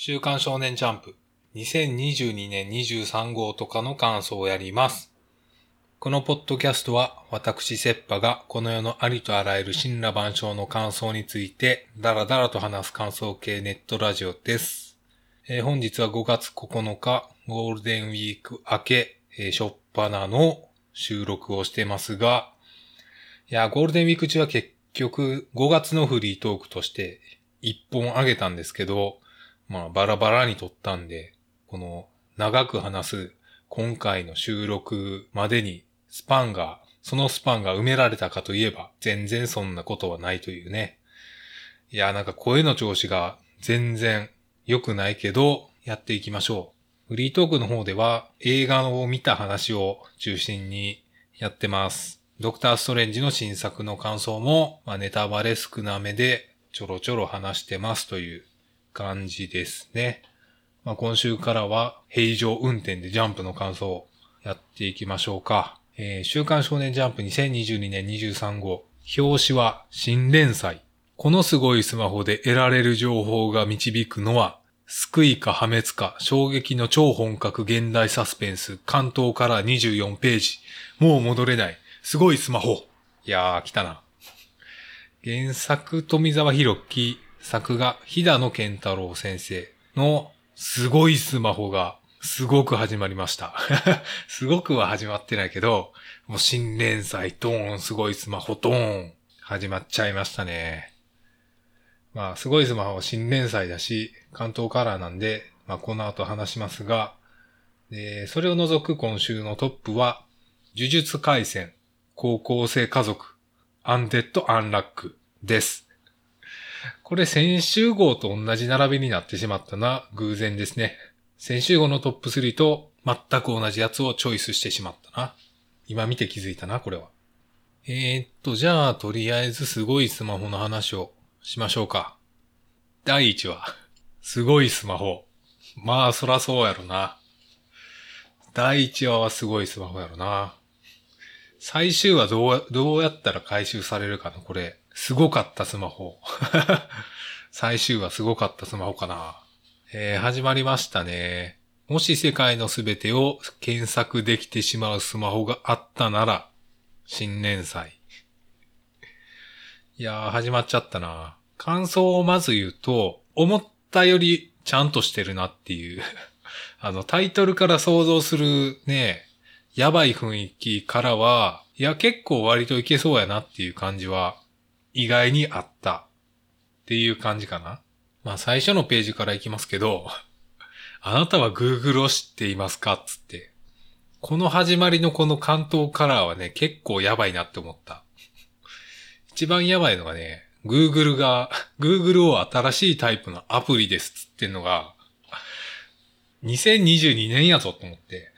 週刊少年ジャンプ2022年23号とかの感想をやります。このポッドキャストは私セッパがこの世のありとあらゆる神羅万象の感想についてダラダラと話す感想系ネットラジオです。本日は5月9日ゴールデンウィーク明け、初っ端の収録をしてますが、いやゴールデンウィーク中は結局5月のフリートークとして1本上げたんですけど、まあバラバラに撮ったんで、この長く話す今回の収録までにそのスパンが埋められたかといえば全然そんなことはないというね。いやなんか声の調子が全然良くないけどやっていきましょう。フリートークの方では映画を見た話を中心にやってます。ドクターストレンジの新作の感想も、まあ、ネタバレ少なめでちょろちょろ話してますという感じですね。まあ、今週からは平常運転でジャンプの感想をやっていきましょうか。週刊少年ジャンプ2022年23号。表紙は新連載。このすごいスマホで得られる情報が導くのは、救いか破滅か、衝撃の超本格現代サスペンス、関東から24ページ。もう戻れない。すごいスマホ。いやー、来たな。原作富澤弘樹。作画、飛騨の健太郎先生のすごいスマホがすごく始まりました。すごくは始まってないけど、もう新連載ドーン、すごいスマホドーン、始まっちゃいましたね。まあ、すごいスマホは新連載だし、関東カラーなんで、まあこの後話しますが、それを除く今週のトップは、呪術廻戦、高校生家族、アンデッド・アンラックです。これ先週号と同じ並びになってしまったな、偶然ですね。先週号のトップ3と全く同じやつをチョイスしてしまったな。今見て気づいたな、これは。じゃあとりあえずすごいスマホの話をしましょうか。第1話。すごいスマホ。まあそらそうやろな。第1話はすごいスマホやろな。最終話どうやったら回収されるかな、これ。すごかったスマホ。最終話すごかったスマホかな。始まりましたね。もし世界のすべてを検索できてしまうスマホがあったなら、新連載。いやー、始まっちゃったな。感想をまず言うと、思ったよりちゃんとしてるなっていう。タイトルから想像するね、やばい雰囲気からは、いや、結構割といけそうやなっていう感じは、意外にあったっていう感じかな。まあ最初のページからいきますけど、あなたは Google を知っていますかっつって。この始まりのこの関東カラーはね、結構やばいなって思った。一番やばいのがね、Google を新しいタイプのアプリですっつってんのが、2022年やぞと思って。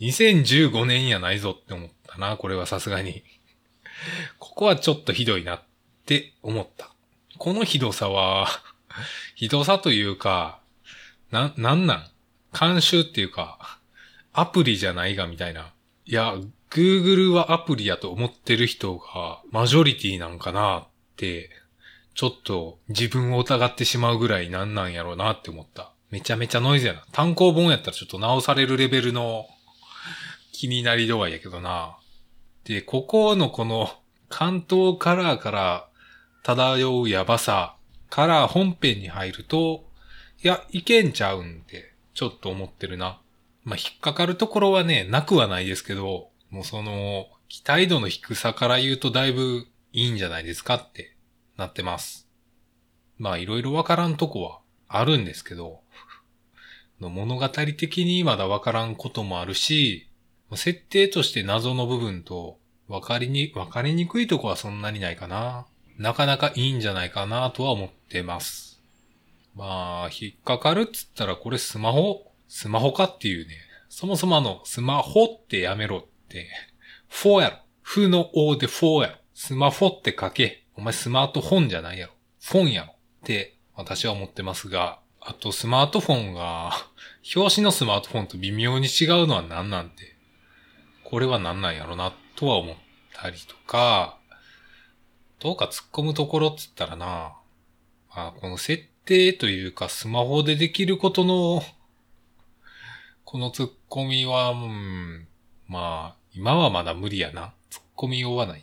2015年やないぞって思ったな、これはさすがに。ここはちょっとひどいなって思った。このひどさは、ひどさというか、なん監修っていうか、アプリじゃないがみたいな。いや、Google はアプリやと思ってる人がマジョリティなんかなって、ちょっと自分を疑ってしまうぐらいなんやろうなって思った。めちゃめちゃノイズやな。単行本やったらちょっと直されるレベルの気になり度合いやけどな。で、ここのこの関東カラーから漂うやばさから本編に入ると、いや、いけんちゃうんってちょっと思ってるな。まあ、引っかかるところはね、なくはないですけど、もうその期待度の低さから言うとだいぶいいんじゃないですかってなってます。まあ、いろいろわからんとこはあるんですけど、物語的にまだわからんこともあるし、設定として謎の部分と分かりにくいとこはそんなにないかな。なかなかいいんじゃないかなとは思ってます。まあ、引っかかるっつったらこれスマホかっていうね。そもそもスマホってやめろって。フォやろ。フの O でフォやろ。スマホって書け。お前スマートフォンじゃないやろ。フォンやろ。って私は思ってますが。あとスマートフォンが、表紙のスマートフォンと微妙に違うのは何なんて。これはなんなんやろなとは思ったりとか、どうか突っ込むところっつったらな、まあ、この設手というかスマホでできることのこのツッコミは、まあ今はまだ無理やな。ツッコミようはない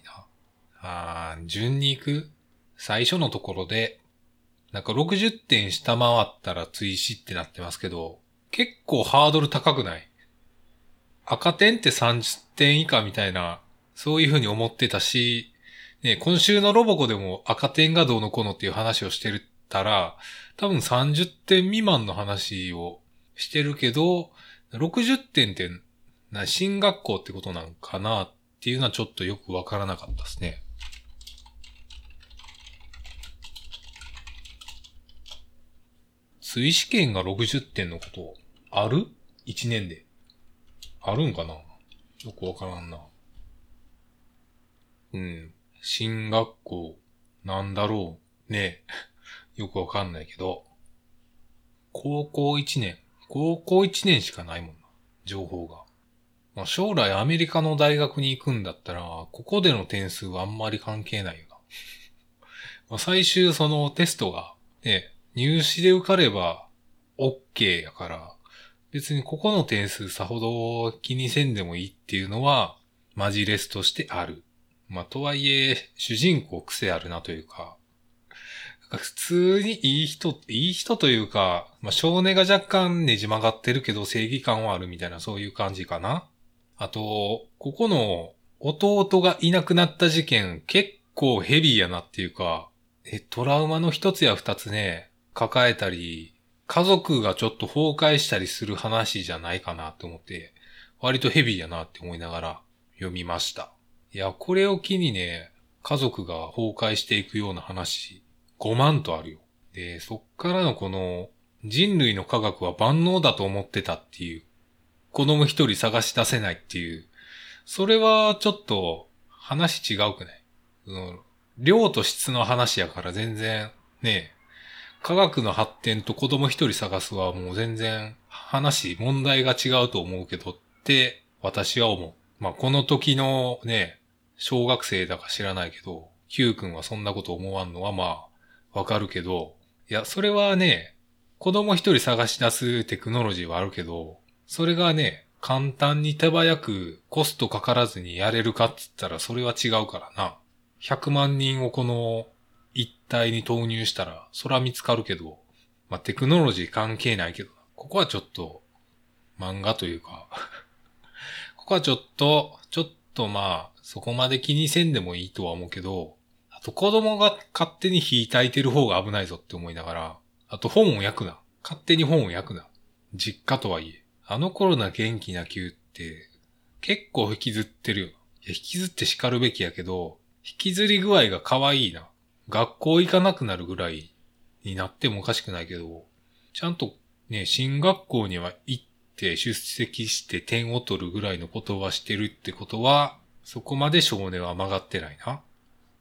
な。順に行く最初のところでなんか60点下回ったら追試ってなってますけど、結構ハードル高くない？赤点って30点以下みたいな、そういうふうに思ってたし、ね、今週のロボコでも赤点がどうのこうのっていう話をしてたら、多分30点未満の話をしてるけど、60点って新学校ってことなんかなっていうのはちょっとよくわからなかったですね。追試験が60点のことある？ 1 年で。あるんかな？よくわからんな。うん。新学校なんだろうね。よくわかんないけど。高校1年しかないもんな。情報が。まあ、将来アメリカの大学に行くんだったら、ここでの点数はあんまり関係ないよな。まあ最終そのテストがね、入試で受かれば OK やから、別にここの点数さほど気にせんでもいいっていうのはマジレスとしてある。まあ、とはいえ主人公癖あるなというか、普通にいい人というか、まあ、少年が若干ねじ曲がってるけど正義感はあるみたいな、そういう感じかな。あと、ここの弟がいなくなった事件、結構ヘビーやなっていうか、トラウマの一つや二つね、抱えたり、家族がちょっと崩壊したりする話じゃないかなと思って、割とヘビーやなって思いながら読みました。いや、これを機にね、家族が崩壊していくような話、5万とあるよ。で、そっからのこの、人類の科学は万能だと思ってたっていう、子供一人探し出せないっていう、それはちょっと話違うくない？量と質の話やから全然ね、科学の発展と子供一人探すはもう全然問題が違うと思うけどって私は思う。まあ、この時のね、小学生だか知らないけど、Q 君はそんなこと思わんのはまあ、わかるけど、いや、それはね、子供一人探し出すテクノロジーはあるけど、それがね、簡単に手早くコストかからずにやれるかって言ったらそれは違うからな。100万人をこの一体に投入したらそら見つかるけど、まあ、テクノロジー関係ないけど、ここはちょっと漫画というかここはちょっとまあそこまで気にせんでもいいとは思うけど、あと子供が勝手に引いたいてる方が危ないぞって思いながら、あと本を焼くな、勝手に本を焼くな、実家とはいえあの頃な元気なQって結構引きずってるよな。いや、引きずって叱るべきやけど、引きずり具合が可愛いな。学校行かなくなるぐらいになってもおかしくないけど、ちゃんとね、新学校には行って出席して点を取るぐらいのことはしてるってことは、そこまで少年は曲がってないな。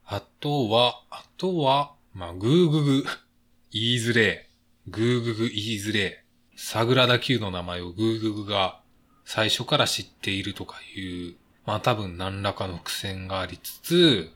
あとは、まあ、言いづれ。言いづれ。サグラダQの名前をグーが最初から知っているとかいう、まあ多分何らかの苦戦がありつつ、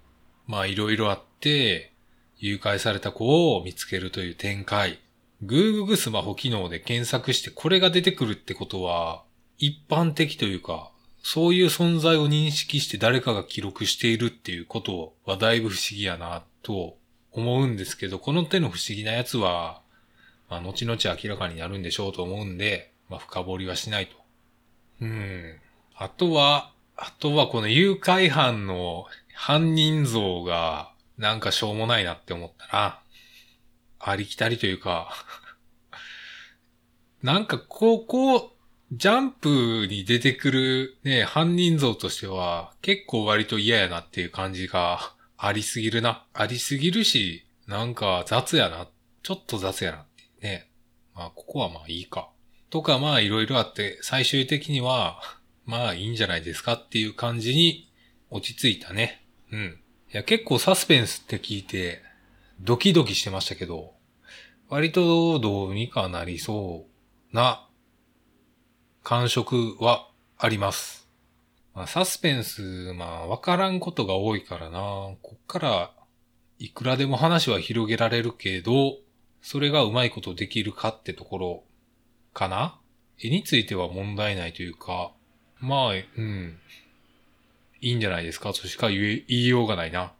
まあいろいろあって、誘拐された子を見つけるという展開。Google スマホ機能で検索してこれが出てくるってことは、一般的というか、そういう存在を認識して誰かが記録しているっていうことはだいぶ不思議やなと思うんですけど、この手の不思議なやつは、まあ後々明らかになるんでしょうと思うんで、まあ深掘りはしないと。あとはこの誘拐犯の犯人像がなんかしょうもないなって思ったな。ありきたりというか。なんかこう、ジャンプに出てくるね、犯人像としては結構割と嫌やなっていう感じがありすぎるな。ありすぎるし、なんか雑やな。ちょっと雑やなってね。まあここはまあいいか。とかまあいろいろあって最終的にはまあいいんじゃないですかっていう感じに落ち着いたね。いや、結構サスペンスって聞いてドキドキしてましたけど、割とどうにかなりそうな感触はあります。まあ、サスペンス、まあわからんことが多いからな。こっからいくらでも話は広げられるけど、それがうまいことできるかってところかな。絵については問題ないというか、まあ、うん。いいんじゃないですかとしか言いようがないな。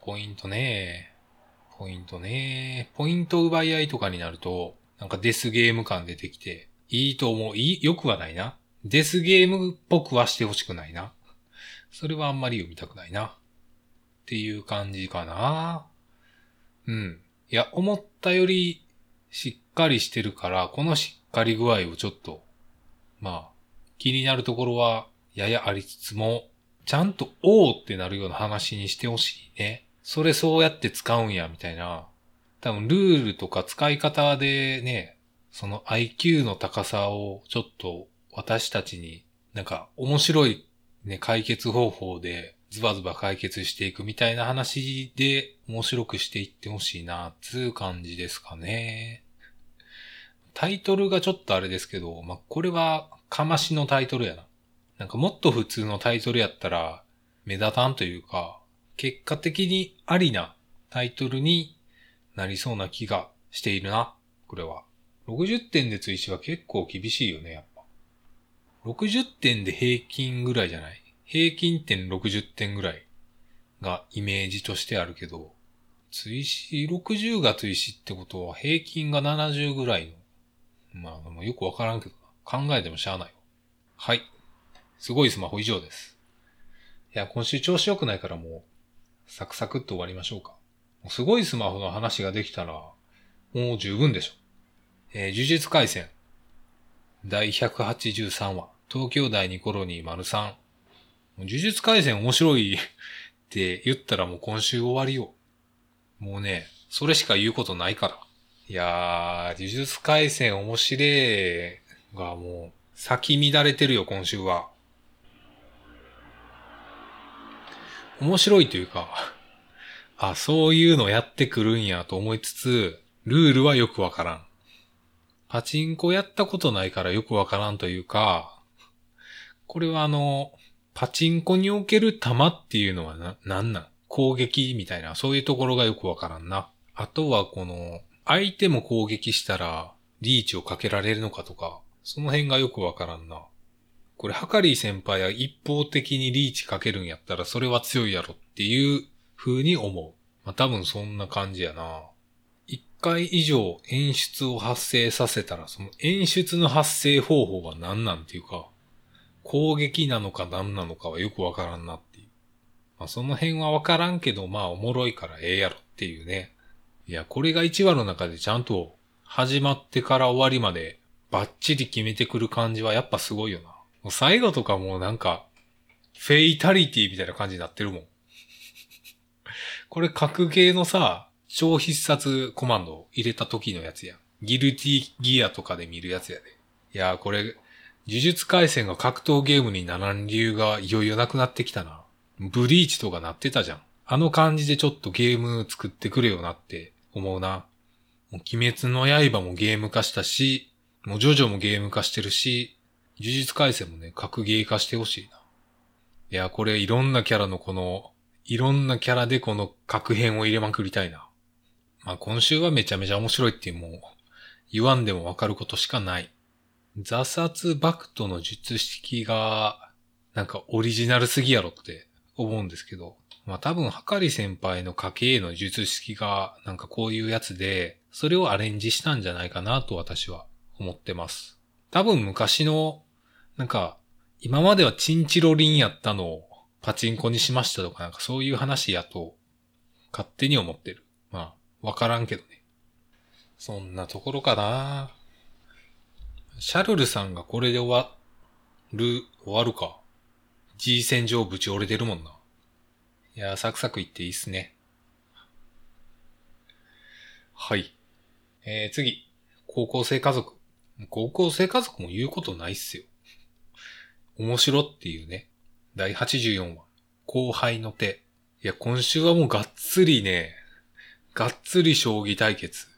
ポイントね。ポイント奪い合いとかになると、なんかデスゲーム感出てきて、いいと思う。良くはないな。デスゲームっぽくはしてほしくないな。それはあんまり読みたくないな。っていう感じかな。うん。いや、思ったよりしっかりしてるから、このしっかり具合をちょっと、まあ、気になるところはややありつつも、ちゃんとおーってなるような話にしてほしいね。それそうやって使うんや、みたいな。多分ルールとか使い方でね、その IQ の高さをちょっと私たちになんか面白いね、解決方法で、ズバズバ解決していくみたいな話で面白くしていってほしいなつう感じですかね。タイトルがちょっとあれですけど、まあ、これはかましのタイトルやな。なんかもっと普通のタイトルやったら目立たんというか、結果的にありなタイトルになりそうな気がしているな、これは。60点で追試は結構厳しいよね、やっぱ。60点で平均ぐらいじゃない？平均点60点ぐらいがイメージとしてあるけど、追試60が追試ってことは平均が70ぐらいの、まあもうよくわからんけどな、考えてもしゃあないよ。はい、すごいスマホ以上です。いや今週調子良くないからもうサクサクっと終わりましょうか。もうすごいスマホの話ができたらもう十分でしょ。呪術廻戦第183話東京大ニコロニー丸3。呪術廻戦面白いって言ったらもう今週終わりよ。もうね、それしか言うことないから。いやー、呪術廻戦面白いがもう咲き乱れてるよ、今週は。面白いというか、あ、そういうのやってくるんやと思いつつ、ルールはよくわからん。パチンコやったことないからよくわからんというか、これはパチンコにおける弾っていうのはなんなん攻撃みたいな、そういうところがよくわからんな。あとはこの、相手も攻撃したらリーチをかけられるのかとか、その辺がよくわからんな。これ、ハカリー先輩は一方的にリーチかけるんやったらそれは強いやろっていう風に思う。まあ、多分そんな感じやな。一回以上演出を発生させたら、その演出の発生方法が何なんっていうか、攻撃なのか何なのかはよくわからんなっていう。まあその辺はわからんけど、まあおもろいからええやろっていうね。いや、これが1話の中でちゃんと始まってから終わりまでバッチリ決めてくる感じはやっぱすごいよな。もう最後とかもうなんか、フェイタリティみたいな感じになってるもん。これ格ゲーのさ、超必殺コマンドを入れた時のやつや。ギルティギアとかで見るやつやで。いや、これ、呪術廻戦が格闘ゲームにならん理由がいよいよなくなってきたな。ブリーチとかなってたじゃん。あの感じでちょっとゲーム作ってくれよなって思うな。もう鬼滅の刃もゲーム化したし、もうジョジョもゲーム化してるし、呪術廻戦もね、格ゲー化してほしいな。いや、これいろんなキャラのこの、いろんなキャラでこの格変を入れまくりたいな。まあ今週はめちゃめちゃ面白いってもう、言わんでもわかることしかない。ザサツバクトの術式がなんかオリジナルすぎやろって思うんですけど、まあ多分ハカリ先輩の家系の術式がなんかこういうやつで、それをアレンジしたんじゃないかなと私は思ってます。多分昔のなんか今まではチンチロリンやったのをパチンコにしましたとかなんかそういう話やと勝手に思ってる。まあわからんけどね。そんなところかな。シャルルさんがこれで終わるか。G 戦場ぶち折れてるもんな。いやー、サクサクいっていいっすね。はい。次。高校生家族。高校生家族も言うことないっすよ。面白っていうね。第84話。後輩の手。いや、今週はもうがっつり将棋対決。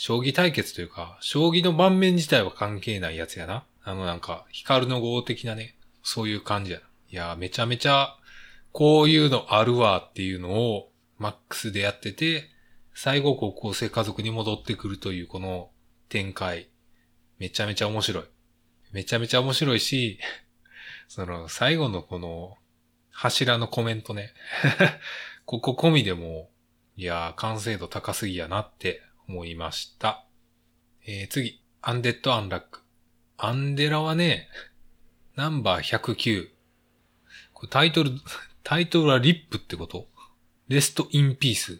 将棋対決というか、将棋の盤面自体は関係ないやつやな。なんか、光の号的なね、そういう感じやな。いやー、めちゃめちゃ、こういうのあるわっていうのを、マックスでやってて、最後こう構成家族に戻ってくるというこの展開、めちゃめちゃ面白い。めちゃめちゃ面白いし、その最後のこの柱のコメントね。ここ込みでも、いやー完成度高すぎやなって思いました。次、アンデッド・アンラック。アンデラはね、ナンバー109。これタイトルはリップってこと?レスト・イン・ピース。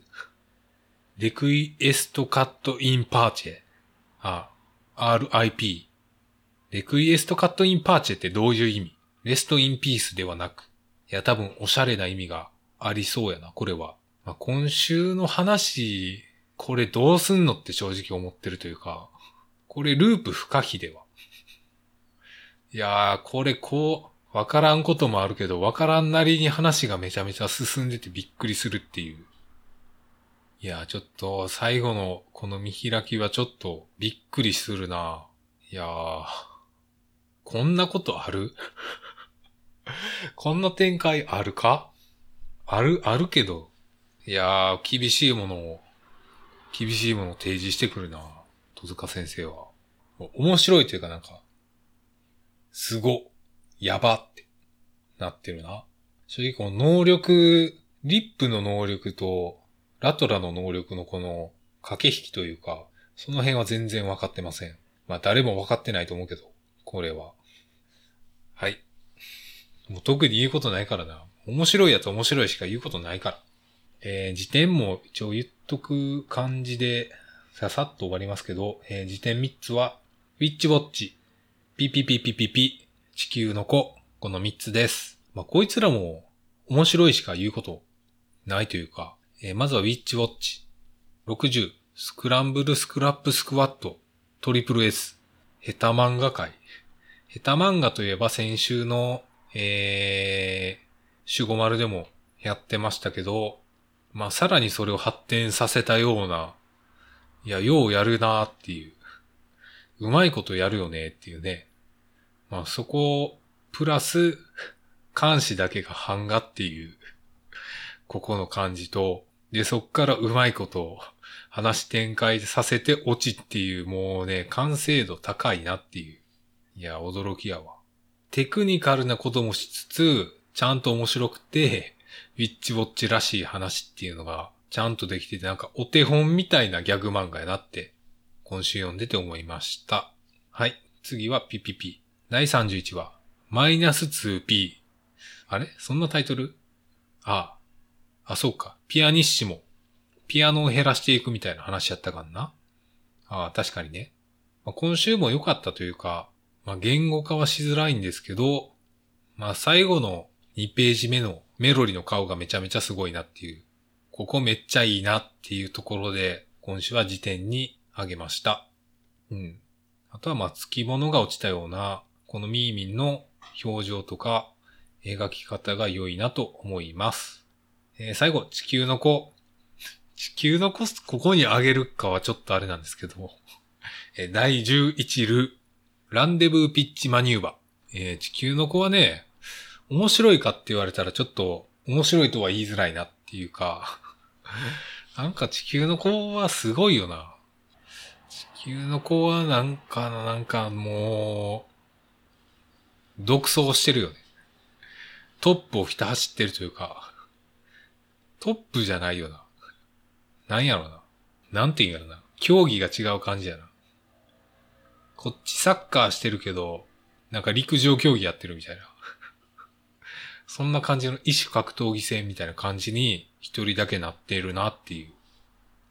レクイエスト・カット・イン・パーチェ。あ、RIP。レクイエスト・カット・イン・パーチェってどういう意味?レスト・イン・ピースではなく。いや、多分おしゃれな意味がありそうやな、これは。まあ、今週の話、これどうすんのって正直思ってるというか、これループ不可避では。いやー、これこう、わからんこともあるけど、わからんなりに話がめちゃめちゃ進んでてびっくりするっていう。いやー、ちょっと最後のこの見開きはちょっとびっくりするな。いやー、こんなことあるこんな展開あるか?あるけど。いやー、厳しいものを提示してくるな、戸塚先生は。面白いというかなんか、すご、やばってなってるな。正直この能力、リップの能力とラトラの能力のこの駆け引きというか、その辺は全然わかってません。まあ誰もわかってないと思うけど、これは。はい。もう特に言うことないからな。面白いやつ面白いしか言うことないから。辞典も一応言っとく感じで、ささっと終わりますけど、辞典3つは、ウィッチウォッチ、ピピピピピピ、地球の子、この3つです。まあ、こいつらも面白いしか言うことないというか、まずはウィッチウォッチ、60、スクランブルスクラップスクワット、トリプル S、ヘタ漫画界。ヘタ漫画といえば先週の、450でもやってましたけど、まあ、さらにそれを発展させたような、いや、ようやるなーっていう。うまいことやるよねっていうね。まあ、そこを、プラス、監視だけが版画っていう、ここの感じと、で、そっからうまいことを話展開させて落ちっていう、もうね、完成度高いなっていう。いや、驚きやわ。テクニカルなこともしつつ、ちゃんと面白くて、ウィッチウォッチらしい話っていうのがちゃんとできてて、なんかお手本みたいなギャグ漫画やなって今週読んでて思いました。はい、次は PPP 第31話マイナス 2P。 あれそんなタイトル。あ、そうか、ピアニッシモ、ピアノを減らしていくみたいな話やったかんな。確かにね、まあ、今週も良かったというか、まあ、言語化はしづらいんですけど、まあ最後の2ページ目のメロリの顔がめちゃめちゃすごいなっていう。ここめっちゃいいなっていうところで、今週は辞典にあげました。うん。あとはまあ、付き物が落ちたような、このミーミンの表情とか、描き方が良いなと思います。最後、地球の子。地球の子、ここにあげるかはちょっとあれなんですけども。第11ル、ランデブーピッチマニューバー。地球の子はね、面白いかって言われたらちょっと面白いとは言いづらいなっていうか、なんか地球の子はすごいよな。地球の子はなんかもう、独走してるよね。トップをひた走ってるというか、トップじゃないよな。なんやろな。なんて言うんやろな。競技が違う感じやな。こっちサッカーしてるけど、なんか陸上競技やってるみたいな。そんな感じの異種格闘技戦みたいな感じに一人だけなっているなってい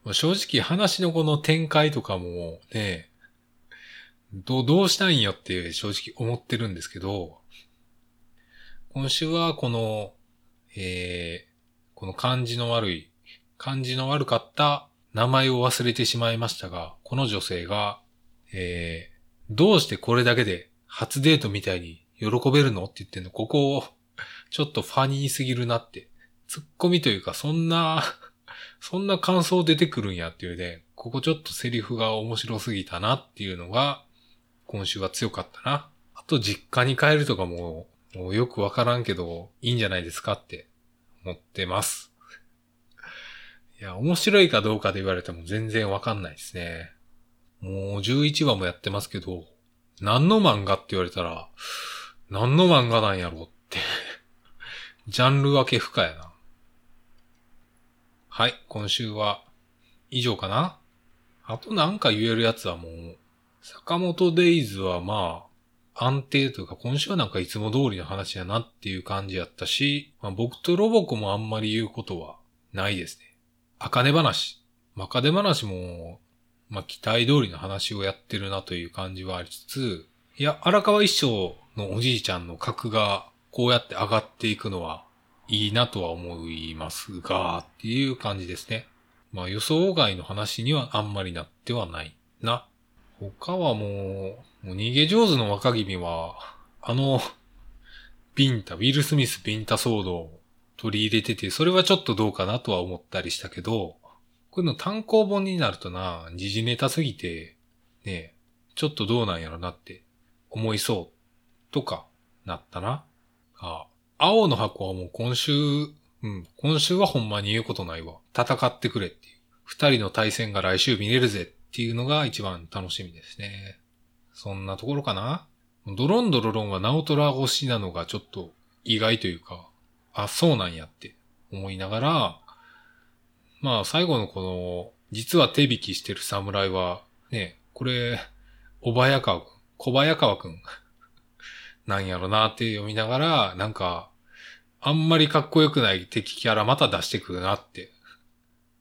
う。正直話のこの展開とかもね、どうしたいんよって正直思ってるんですけど、今週はこの、この感じの悪かった名前を忘れてしまいましたが、この女性が、どうしてこれだけで初デートみたいに喜べるのって言ってんの、ここをちょっとファニーすぎるなって。ツッコミというか、そんな感想出てくるんやっていうね、ここちょっとセリフが面白すぎたなっていうのが、今週は強かったな。あと実家に帰るとかもうよくわからんけど、いいんじゃないですかって思ってます。いや、面白いかどうかで言われても全然わかんないですね。もう11話もやってますけど、何の漫画って言われたら、何の漫画なんやろうって。ジャンル分け不可やな。はい、今週は以上かな。あとなんか言えるやつはもう、坂本デイズはまあ、安定というか今週はなんかいつも通りの話やなっていう感じやったし、まあ、僕とロボコもあんまり言うことはないですね。あかね話も、まあ、期待通りの話をやってるなという感じはありつつ、いや、荒川一生のおじいちゃんの格がこうやって上がっていくのはいいなとは思いますが、っていう感じですね。まあ予想外の話にはあんまりなってはないな。他はもう逃げ上手の若君は、ウィル・スミスビンタ騒動を取り入れてて、それはちょっとどうかなとは思ったりしたけど、これの単行本になるとな、時事ネタすぎて、ね、ちょっとどうなんやろなって思いそうとかなったな。青の箱はもう今週はほんまに言うことないわ。戦ってくれっていう。二人の対戦が来週見れるぜっていうのが一番楽しみですね。そんなところかな。ドロンドロロンはナオトラ推しなのがちょっと意外というか、あ、そうなんやって思いながら、まあ最後のこの、実は手引きしてる侍は、ね、これ、小早川くん。なんやろなって読みながら、なんか、あんまりかっこよくない敵キャラまた出してくるなって。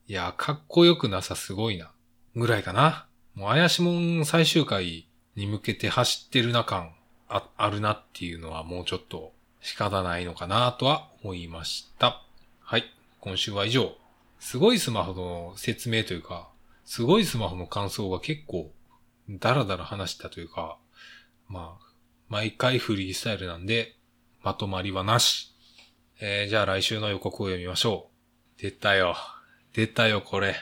いや、かっこよくなさすごいな。ぐらいかな。もう怪しもん最終回に向けて走ってるな感 あるなっていうのはもうちょっと仕方ないのかなとは思いました。はい。今週は以上。すごいスマホの説明というか、すごいスマホの感想が結構ダラダラ話したというか、まあ、毎回フリースタイルなんで、まとまりはなし。じゃあ来週の予告を読みましょう。出たよこれ。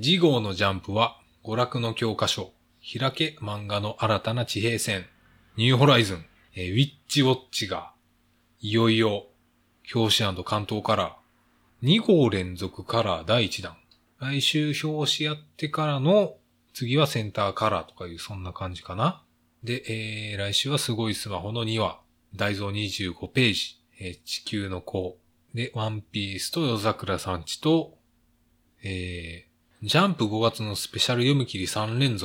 次号のジャンプは娯楽の教科書。開け漫画の新たな地平線。ニューホライズン。ウィッチウォッチが、いよいよ、表紙&関東カラー。2号連続カラー第1弾。来週表紙やってからの、次はセンターカラーとかいうそんな感じかな。で、来週はすごいスマホの2話、大蔵25ページ、地球の子、で、ワンピースと夜桜さんちと、ジャンプ5月のスペシャル読み切り3連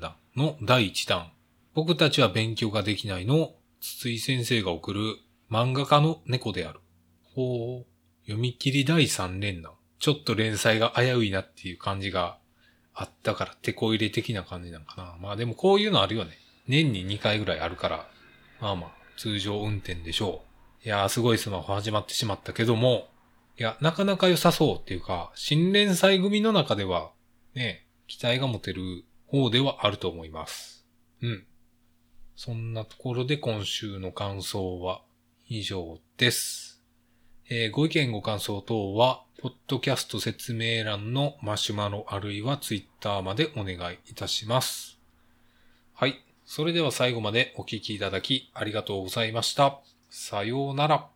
弾の第1弾、僕たちは勉強ができないの、筒井先生が送る漫画家の猫である。ほう、読み切り第3連弾。ちょっと連載が危ういなっていう感じが、あったから手こ入れ的な感じなんかな。まあでもこういうのあるよね。年に2回ぐらいあるから、まあ通常運転でしょう。いやーすごいスマホ始まってしまったけども、いやなかなか良さそうっていうか、新連載組の中ではね、期待が持てる方ではあると思います。うん。そんなところで今週の感想は以上です。ご意見ご感想等は、ポッドキャスト説明欄のマシュマロあるいはツイッターまでお願いいたします。はい。それでは最後までお聞きいただきありがとうございました。さようなら。